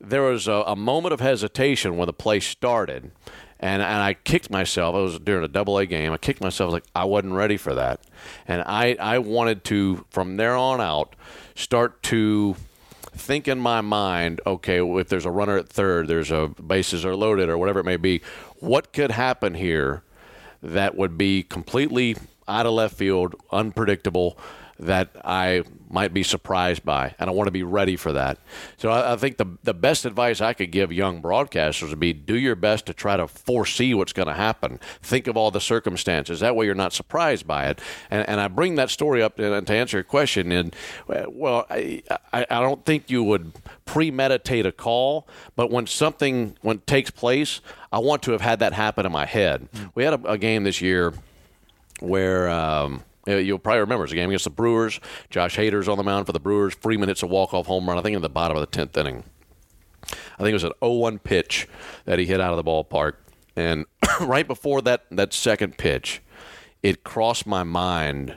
There was a moment of hesitation when the play started, and I kicked myself. It was during a double-A game. I kicked myself. I wasn't ready for that. And I wanted to, from there on out, start to think in my mind, okay, if there's a runner at third, there's a bases are loaded or whatever it may be, what could happen here that would be completely out of left field, unpredictable, that I might be surprised by, and I want to be ready for that. So I think the best advice I could give young broadcasters would be do your best to try to foresee what's going to happen. Think of all the circumstances. That way you're not surprised by it. And I bring that story up to answer your question. And, well, I don't think you would premeditate a call, but when it takes place, I want to have had that happen in my head. We had a game this year where you'll probably remember it's a game against the Brewers. Josh Hader's on the mound for the Brewers. Freeman hits a walk-off home run, I think in the bottom of the 10th inning. I think it was an 0-1 pitch that he hit out of the ballpark. And right before that second pitch, it crossed my mind,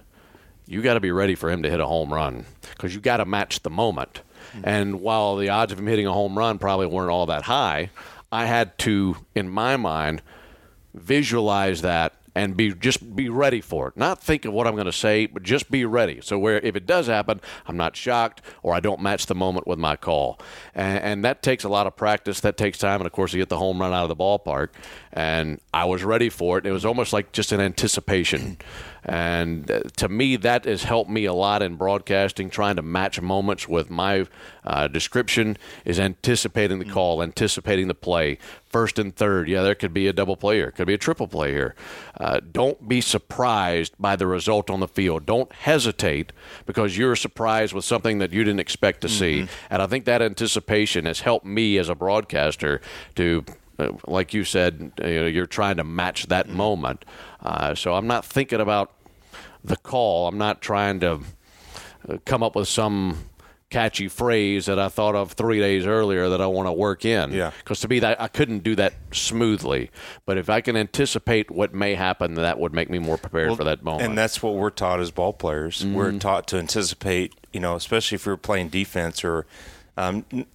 you got to be ready for him to hit a home run because you got to match the moment. Mm-hmm. And while the odds of him hitting a home run probably weren't all that high, I had to, in my mind, visualize that and be ready for it. Not think of what I'm going to say, but just be ready. So where if it does happen, I'm not shocked or I don't match the moment with my call. And that takes a lot of practice. That takes time. And, of course, you get the home run out of the ballpark. And I was ready for it. It was almost like just an anticipation. And to me, that has helped me a lot in broadcasting, trying to match moments with my description is anticipating the call, anticipating the play. First and third, yeah, there could be a double play here. Could be a triple play here. Don't be surprised by the result on the field. Don't hesitate because you're surprised with something that you didn't expect to see. And I think that anticipation has helped me as a broadcaster to – like you said, you're trying to match that moment. So I'm not thinking about the call. I'm not trying to come up with some catchy phrase that I thought of 3 days earlier that I want to work in. Yeah. Because to me, that, I couldn't do that smoothly. But if I can anticipate what may happen, that would make me more prepared for that moment. And that's what we're taught as ball players. Mm-hmm. We're taught to anticipate, especially if you're playing defense or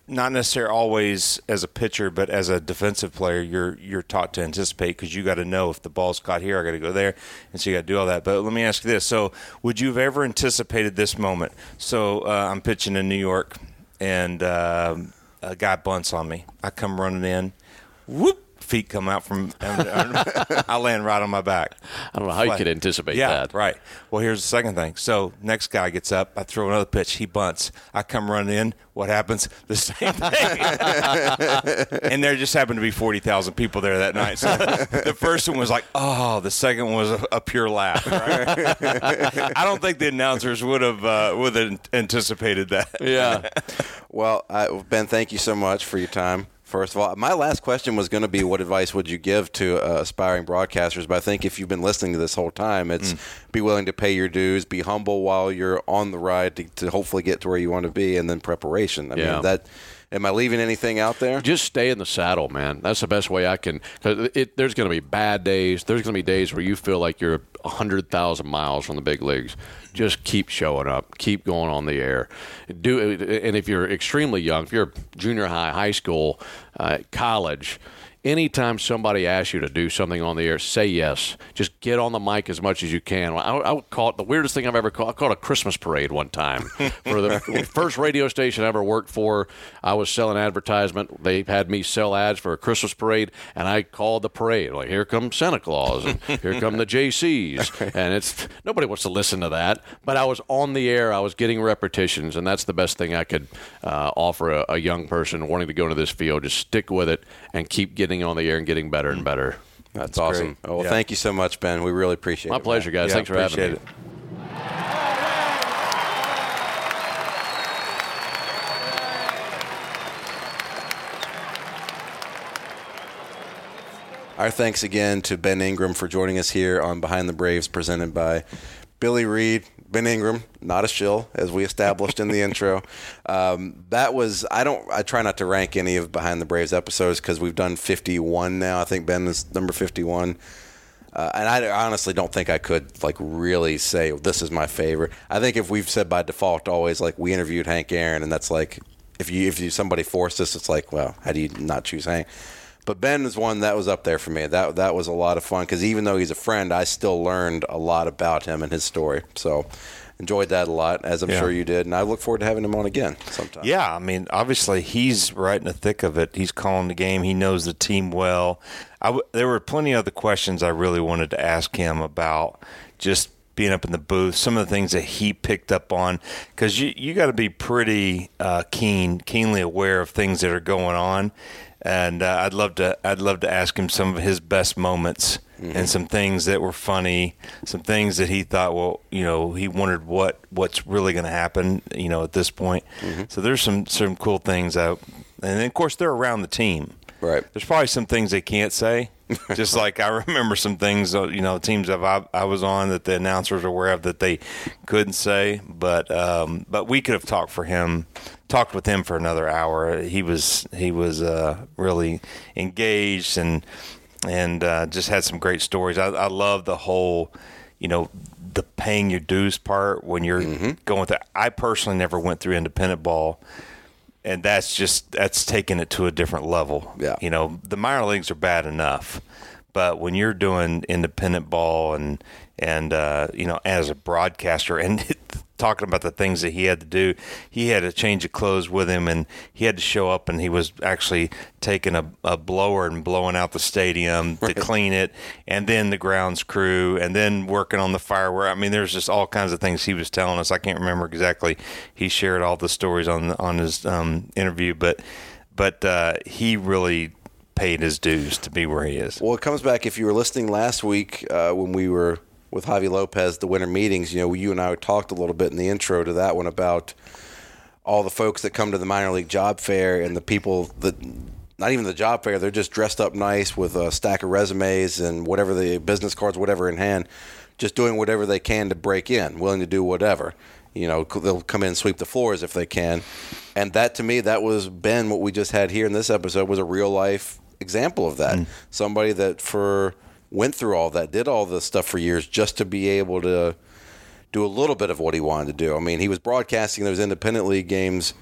not necessarily always as a pitcher, but as a defensive player, you're taught to anticipate because you got to know if the ball's caught here, I got to go there, and so you got to do all that. But let me ask you this: so would you have ever anticipated this moment? So I'm pitching in New York, and a guy bunts on me. I come running in, whoop. Feet come out from – I land right on my back. I don't know how you could anticipate that. Yeah, right. Well, here's the second thing. So next guy gets up. I throw another pitch. He bunts. I come running in. What happens? The same thing. And there just happened to be 40,000 people there that night. So the first one was like, oh, the second one was a pure laugh. Right? I don't think the announcers would have anticipated that. Yeah. Well, Ben, thank you so much for your time. First of all, my last question was going to be what advice would you give to aspiring broadcasters? But I think if you've been listening to this whole time, it's be willing to pay your dues, be humble while you're on the ride to hopefully get to where you want to be, and then preparation. I mean, that – am I leaving anything out there? Just stay in the saddle, man. That's the best way I can – because there's going to be bad days. There's going to be days where you feel like you're 100,000 miles from the big leagues. Just keep showing up. Keep going on the air. And if you're extremely young, if you're junior high, high school, college, anytime somebody asks you to do something on the air, say yes. Just get on the mic as much as you can. I caught the weirdest thing I've ever caught. I caught a Christmas parade one time for the first radio station I ever worked for. I was selling advertisement. They had me sell ads for a Christmas parade, and I called the parade. Like, here comes Santa Claus, and here come the JCs. And it's nobody wants to listen to that. But I was on the air. I was getting repetitions, and that's the best thing I could offer a young person wanting to go into this field. Just stick with it and keep getting on the air and getting better and better. That's awesome. Oh, well, Thank you so much, Ben. We really appreciate it. My pleasure, guys. Thanks for having me. Our thanks again to Ben Ingram for joining us here on Behind the Braves, presented by Billy Reid. Ben Ingram, not a shill, as we established in the intro. I try not to rank any of Behind the Braves episodes because we've done 51 now. I think Ben is number 51. And I honestly don't think I could, really say this is my favorite. I think if we've said by default always, we interviewed Hank Aaron, and that's if somebody forced us, it's how do you not choose Hank? But Ben is one that was up there for me. That was a lot of fun because even though he's a friend, I still learned a lot about him and his story. So enjoyed that a lot, as I'm sure you did. And I look forward to having him on again sometime. Yeah, I mean, obviously he's right in the thick of it. He's calling the game. He knows the team well. There were plenty of other questions I really wanted to ask him about just being up in the booth, some of the things that he picked up on, because you got to be pretty keenly aware of things that are going on. And I'd love to ask him some of his best moments and some things that were funny, some things that he thought, well, you know, he wondered what's really going to happen, you know, at this point. Mm-hmm. So there's some cool things out. And then, of course, they're around the team. Right. There's probably some things they can't say. Just like I remember some things, you know, teams that I was on that the announcers were aware of that they couldn't say. But we could have talked with him for another hour. He was really engaged and just had some great stories. I love the whole, you know, the paying your dues part when you're going through. I personally never went through independent ball. And that's taking it to a different level. Yeah. You know, the minor leagues are bad enough, but when you're doing independent ball and you know, as a broadcaster and talking about the things that he had to do, he had a change of clothes with him and he had to show up and he was actually taking a blower and blowing out the stadium to clean it, and then the grounds crew, and then working on the firework. I mean, there's just all kinds of things he was telling us. I can't remember exactly. He shared all the stories on his interview, but he really paid his dues to be where he is. Well, it comes back, if you were listening last week when we were with Javi Lopez, the Winter Meetings, you know, you and I talked a little bit in the intro to that one about all the folks that come to the minor league job fair and the people that, not even the job fair, they're just dressed up nice with a stack of resumes and whatever, the business cards, whatever in hand, just doing whatever they can to break in, willing to do whatever. You know, they'll come in and sweep the floors if they can. And that, to me, that was, Ben, what we just had here in this episode was a real-life example of that. Somebody that went through all that, did all this stuff for years just to be able to do a little bit of what he wanted to do. I mean, he was broadcasting those independent league games.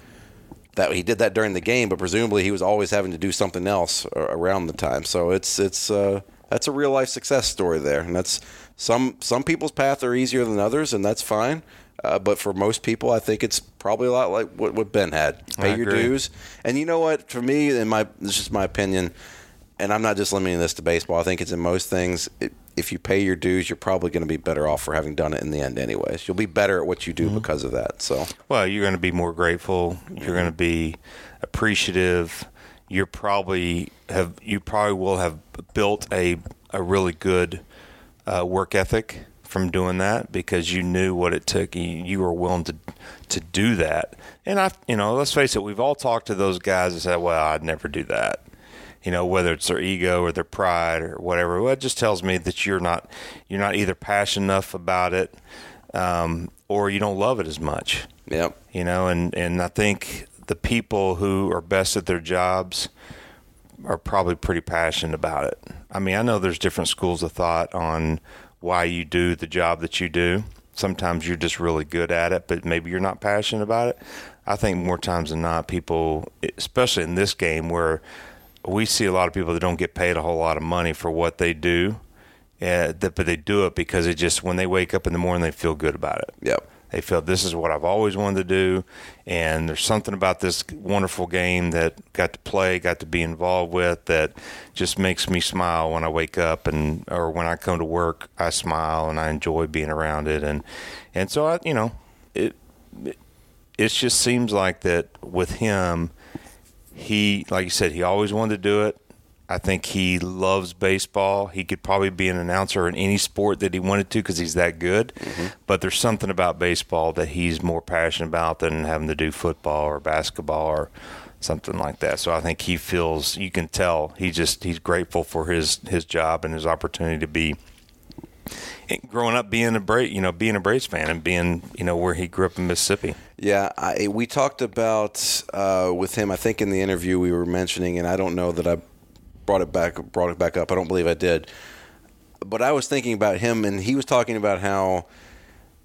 That he did that during the game, but presumably he was always having to do something else around the time. So it's that's a real life success story there, and that's some people's path are easier than others, and that's fine. But for most people, I think it's probably a lot like what Ben had. Pay your dues, and you know what? For me, it's just my opinion. And I'm not just limiting this to baseball. I think it's in most things. If you pay your dues, you're probably going to be better off for having done it in the end anyways. You'll be better at what you do because of that. So, well, you're going to be more grateful. You're going to be appreciative. You probably will have built a really good work ethic from doing that because you knew what it took. You were willing to do that. And, you know, let's face it, we've all talked to those guys and said, well, I'd never do that. You know, whether it's their ego or their pride or whatever, well, it just tells me that you're not either passionate enough about it, or you don't love it as much. Yep. You know, and I think the people who are best at their jobs are probably pretty passionate about it. I mean, I know there's different schools of thought on why you do the job that you do. Sometimes you're just really good at it, but maybe you're not passionate about it. I think more times than not, people, especially in this game where we see a lot of people that don't get paid a whole lot of money for what they do, but they do it because it just, when they wake up in the morning, they feel good about it. Yep. They feel this is what I've always wanted to do, and there's something about this wonderful game that got to play, got to be involved with, that just makes me smile when I wake up, and or when I come to work, I smile and I enjoy being around it. And so, I, you know, it just seems like that with him, he, like you said, he always wanted to do it. I think he loves baseball. He could probably be an announcer in any sport that he wanted to because he's that good. Mm-hmm. But there's something about baseball that he's more passionate about than having to do football or basketball or something like that. So I think he feels, you can tell, he's grateful for his job and his opportunity to be. And growing up being a Braves fan and being, you know, where he grew up in Mississippi. Yeah, we talked about with him, I think in the interview we were mentioning, and I don't know that I brought it back up. I don't believe I did. But I was thinking about him, and he was talking about how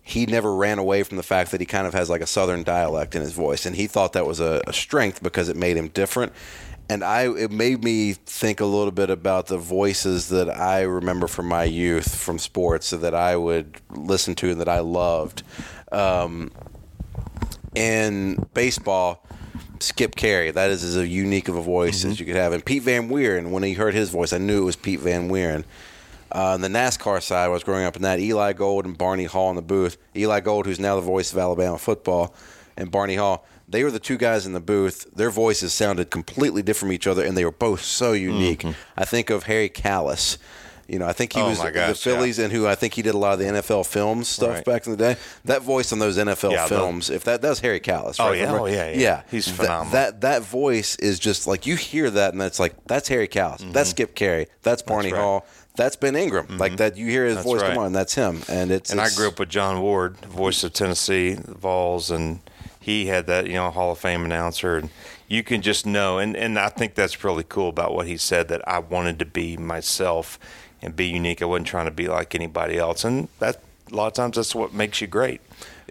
he never ran away from the fact that he kind of has like a Southern dialect in his voice, and he thought that was a strength because it made him different. And it made me think a little bit about the voices that I remember from my youth, from sports, that I would listen to and that I loved. In baseball, Skip Carey, that is as unique of a voice as you could have. And Pete Van Wieren, when he heard his voice, I knew it was Pete Van Wieren. On the NASCAR side, I was growing up in that, Eli Gold and Barney Hall in the booth. Eli Gold, who's now the voice of Alabama football, and Barney Hall, they were the two guys in the booth. Their voices sounded completely different from each other, and they were both so unique. I think of Harry Callis. You know, I think he was the Phillies, and who I think he did a lot of the NFL films stuff back in the day. That voice on those NFL films, if that was Harry Callis. Right? Oh yeah, he's phenomenal. That voice is just like you hear that, and that's like that's Harry Callis, that's Skip Carey, that's Barney Hall, that's Ben Ingram. Like that, you hear his voice come on, and that's him. And I grew up with John Ward, voice of Tennessee Vols, and he had that Hall of Fame announcer. And you can just know, and I think that's really cool about what he said, that I wanted to be myself and be unique. I wasn't trying to be like anybody else. And that a lot of times that's what makes you great.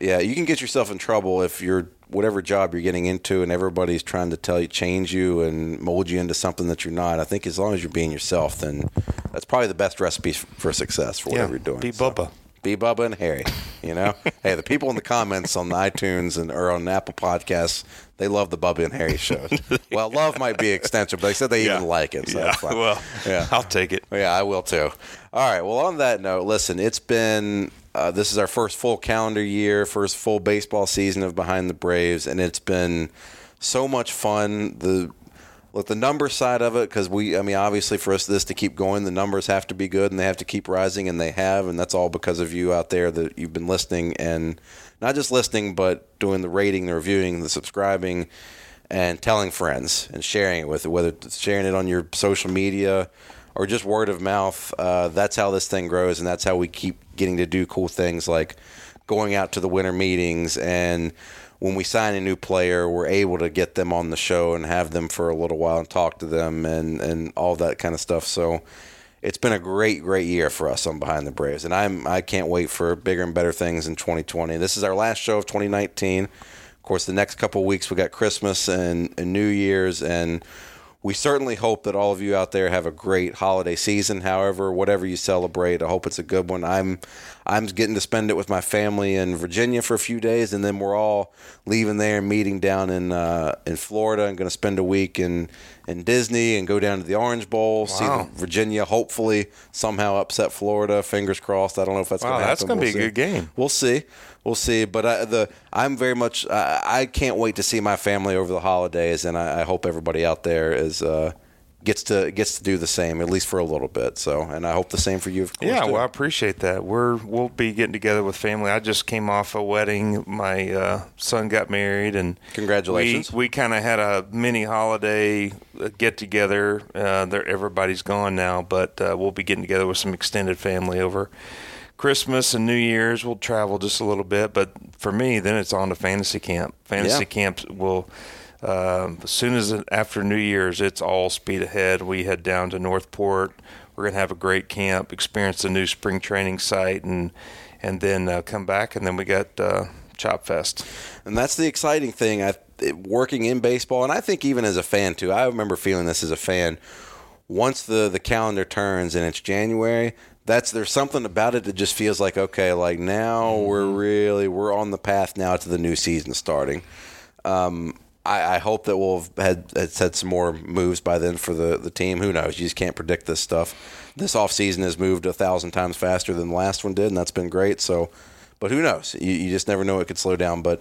Yeah, you can get yourself in trouble if you're whatever job you're getting into and everybody's trying to tell you, change you and mold you into something that you're not. I think as long as you're being yourself, then that's probably the best recipe for success for whatever you're doing. Be Bubba. So, be Bubba and Harry, Hey, the people in the comments on the iTunes or on the Apple Podcasts, they love the Bubba and Harry shows. Well, love might be extensive, but they said they even like it. So that's fine. Well, I'll take it. Yeah, I will too. All right, well, on that note, listen, it's been this is our first full calendar year, first full baseball season of Behind the Braves, and it's been so much fun. The number side of it, because obviously for us to keep going, the numbers have to be good and they have to keep rising, and they have, and that's all because of you out there that you've been listening, and not just listening, but doing the rating, the reviewing, the subscribing, and telling friends and sharing it with, whether it's sharing it on your social media or just word of mouth. That's how this thing grows, and that's how we keep getting to do cool things like going out to the winter meetings, and when we sign a new player, we're able to get them on the show and have them for a little while and talk to them and all that kind of stuff. So it's been a great, great year for us on Behind the Braves. And I can't wait for bigger and better things in 2020. This is our last show of 2019. Of course, the next couple of weeks, we got Christmas and New Year's. And we certainly hope that all of you out there have a great holiday season. However, whatever you celebrate, I hope it's a good one. I'm getting to spend it with my family in Virginia for a few days, and then we're all leaving there and meeting down in Florida. I'm going to spend a week in Disney and go down to the Orange Bowl, see Virginia hopefully somehow upset Florida. Fingers crossed. I don't know if that's going to happen. That's going to be a good game. We'll see. We'll see. But I'm very much I can't wait to see my family over the holidays, and I hope everybody out there is gets to do the same, at least for a little bit. So, and I hope the same for you, of course. Yeah, well, I appreciate that. We'll be getting together with family. I just came off a wedding. My son got married, and congratulations. We kind of had a mini holiday get together. Everybody's gone now, but we'll be getting together with some extended family over Christmas and New Year's. We'll travel just a little bit, but for me, then it's on to fantasy camp. Fantasy camps will. As soon as after New Year's, it's all speed ahead. We head down to Northport. We're going to have a great camp, experience the new spring training site, and then come back, and then we got Chop Fest. And that's the exciting thing, working in baseball, and I think even as a fan too. I remember feeling this as a fan. Once the calendar turns and it's January, there's something about it that just feels like, okay, like now we're on the path now to the new season starting. I hope that we'll have had some more moves by then for the team. Who knows? You just can't predict this stuff. This offseason has moved 1,000 times faster than the last one did, and that's been great. So, but who knows? You just never know. It could slow down. But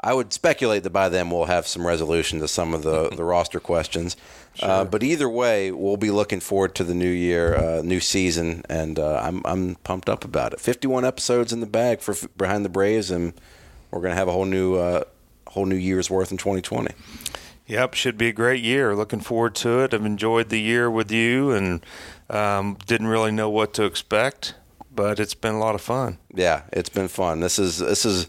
I would speculate that by then we'll have some resolution to some of the roster questions. Sure. But either way, we'll be looking forward to the new year, new season, and I'm pumped up about it. 51 episodes in the bag for Behind the Braves, and we're going to have a whole new year's worth in 2020. Yep, should be a great year. Looking forward to it. I've enjoyed the year with you, and didn't really know what to expect, but it's been a lot of fun. Yeah, it's been fun. This is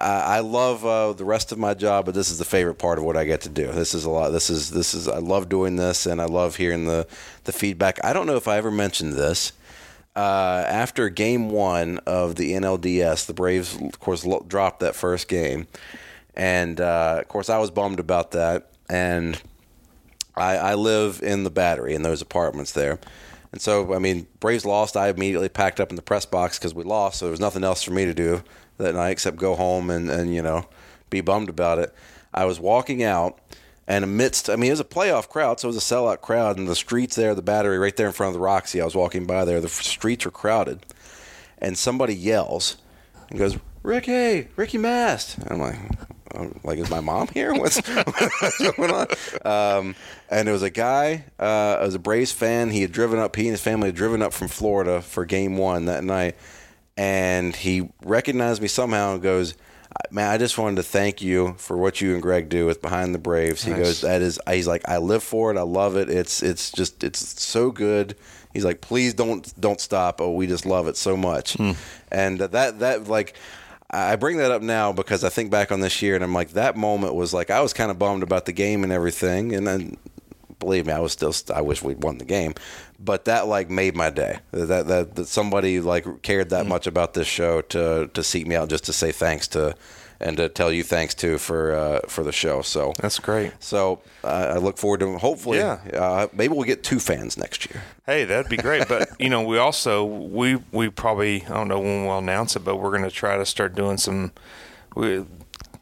I love the rest of my job, but this is the favorite part of what I get to do. This is a lot. This is I love doing this, and I love hearing the feedback. I don't know if I ever mentioned this. After game one of the NLDS, the Braves, of course, dropped that first game. And, of course, I was bummed about that, and I live in the Battery in those apartments there. And so, Braves lost. I immediately packed up in the press box because we lost, so there was nothing else for me to do that night except go home and you know, be bummed about it. I was walking out, and amidst, I mean, it was a playoff crowd, so it was a sellout crowd, and the streets there, the Battery, right there in front of the Roxy, I was walking by there, the streets were crowded, and somebody yells and goes, Ricky Mast. And I'm like, is my mom here? What's going on? And there was a guy, it was a Braves fan. He had driven up, he and his family had driven up from Florida for game one that night. And he recognized me somehow and goes, man, I just wanted to thank you for what you and Greg do with Behind the Braves. He goes, that is, he's like, I live for it. I love it. It's just, it's so good. He's like, please don't stop. Oh, we just love it so much. And that like, I bring that up now because I think back on this year and I'm like, that moment was like, I was kind of bummed about the game and everything. And then, believe me, I was still, I wish we'd won the game, but that like made my day that somebody like cared that much about this show to seek me out just to say thanks to, and to tell you thanks too for the show. So that's great. So I look forward to hopefully, maybe we'll get 2 fans next year. Hey, that'd be great. But you know, we also, we probably, I don't know when we'll announce it, but we're going to try to start doing some, we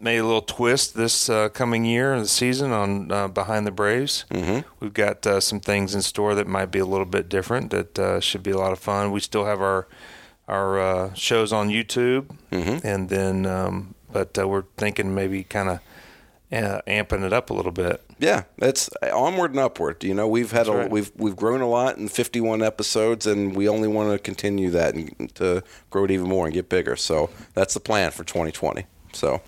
made a little twist this coming year of the season on Behind the Braves. Mm-hmm. We've got some things in store that might be a little bit different that should be a lot of fun. We still have our shows on YouTube, mm-hmm. and then, but we're thinking maybe kind of amping it up a little bit. Yeah, that's onward and upward. You know, we've grown a lot in 51 episodes, and we only want to continue that and to grow it even more and get bigger. So that's the plan for 2020. So,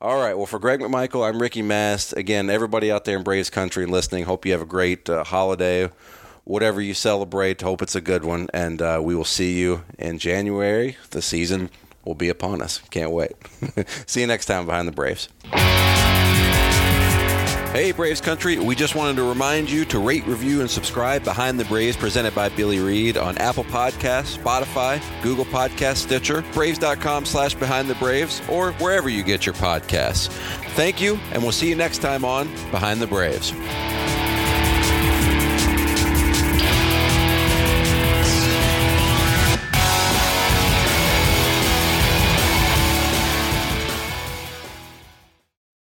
All right. Well, for Greg McMichael, I'm Ricky Mast. Again, everybody out there in Braves country listening, hope you have a great holiday, whatever you celebrate. Hope it's a good one, and we will see you in January. The season will be upon us. Can't wait. See you next time, Behind the Braves. Hey, Braves country, we just wanted to remind you to rate, review, and subscribe Behind the Braves presented by Billy Reid on Apple Podcasts, Spotify, Google Podcasts, Stitcher, Braves.com/Behind the Braves, or wherever you get your podcasts. Thank you, and we'll see you next time on Behind the Braves.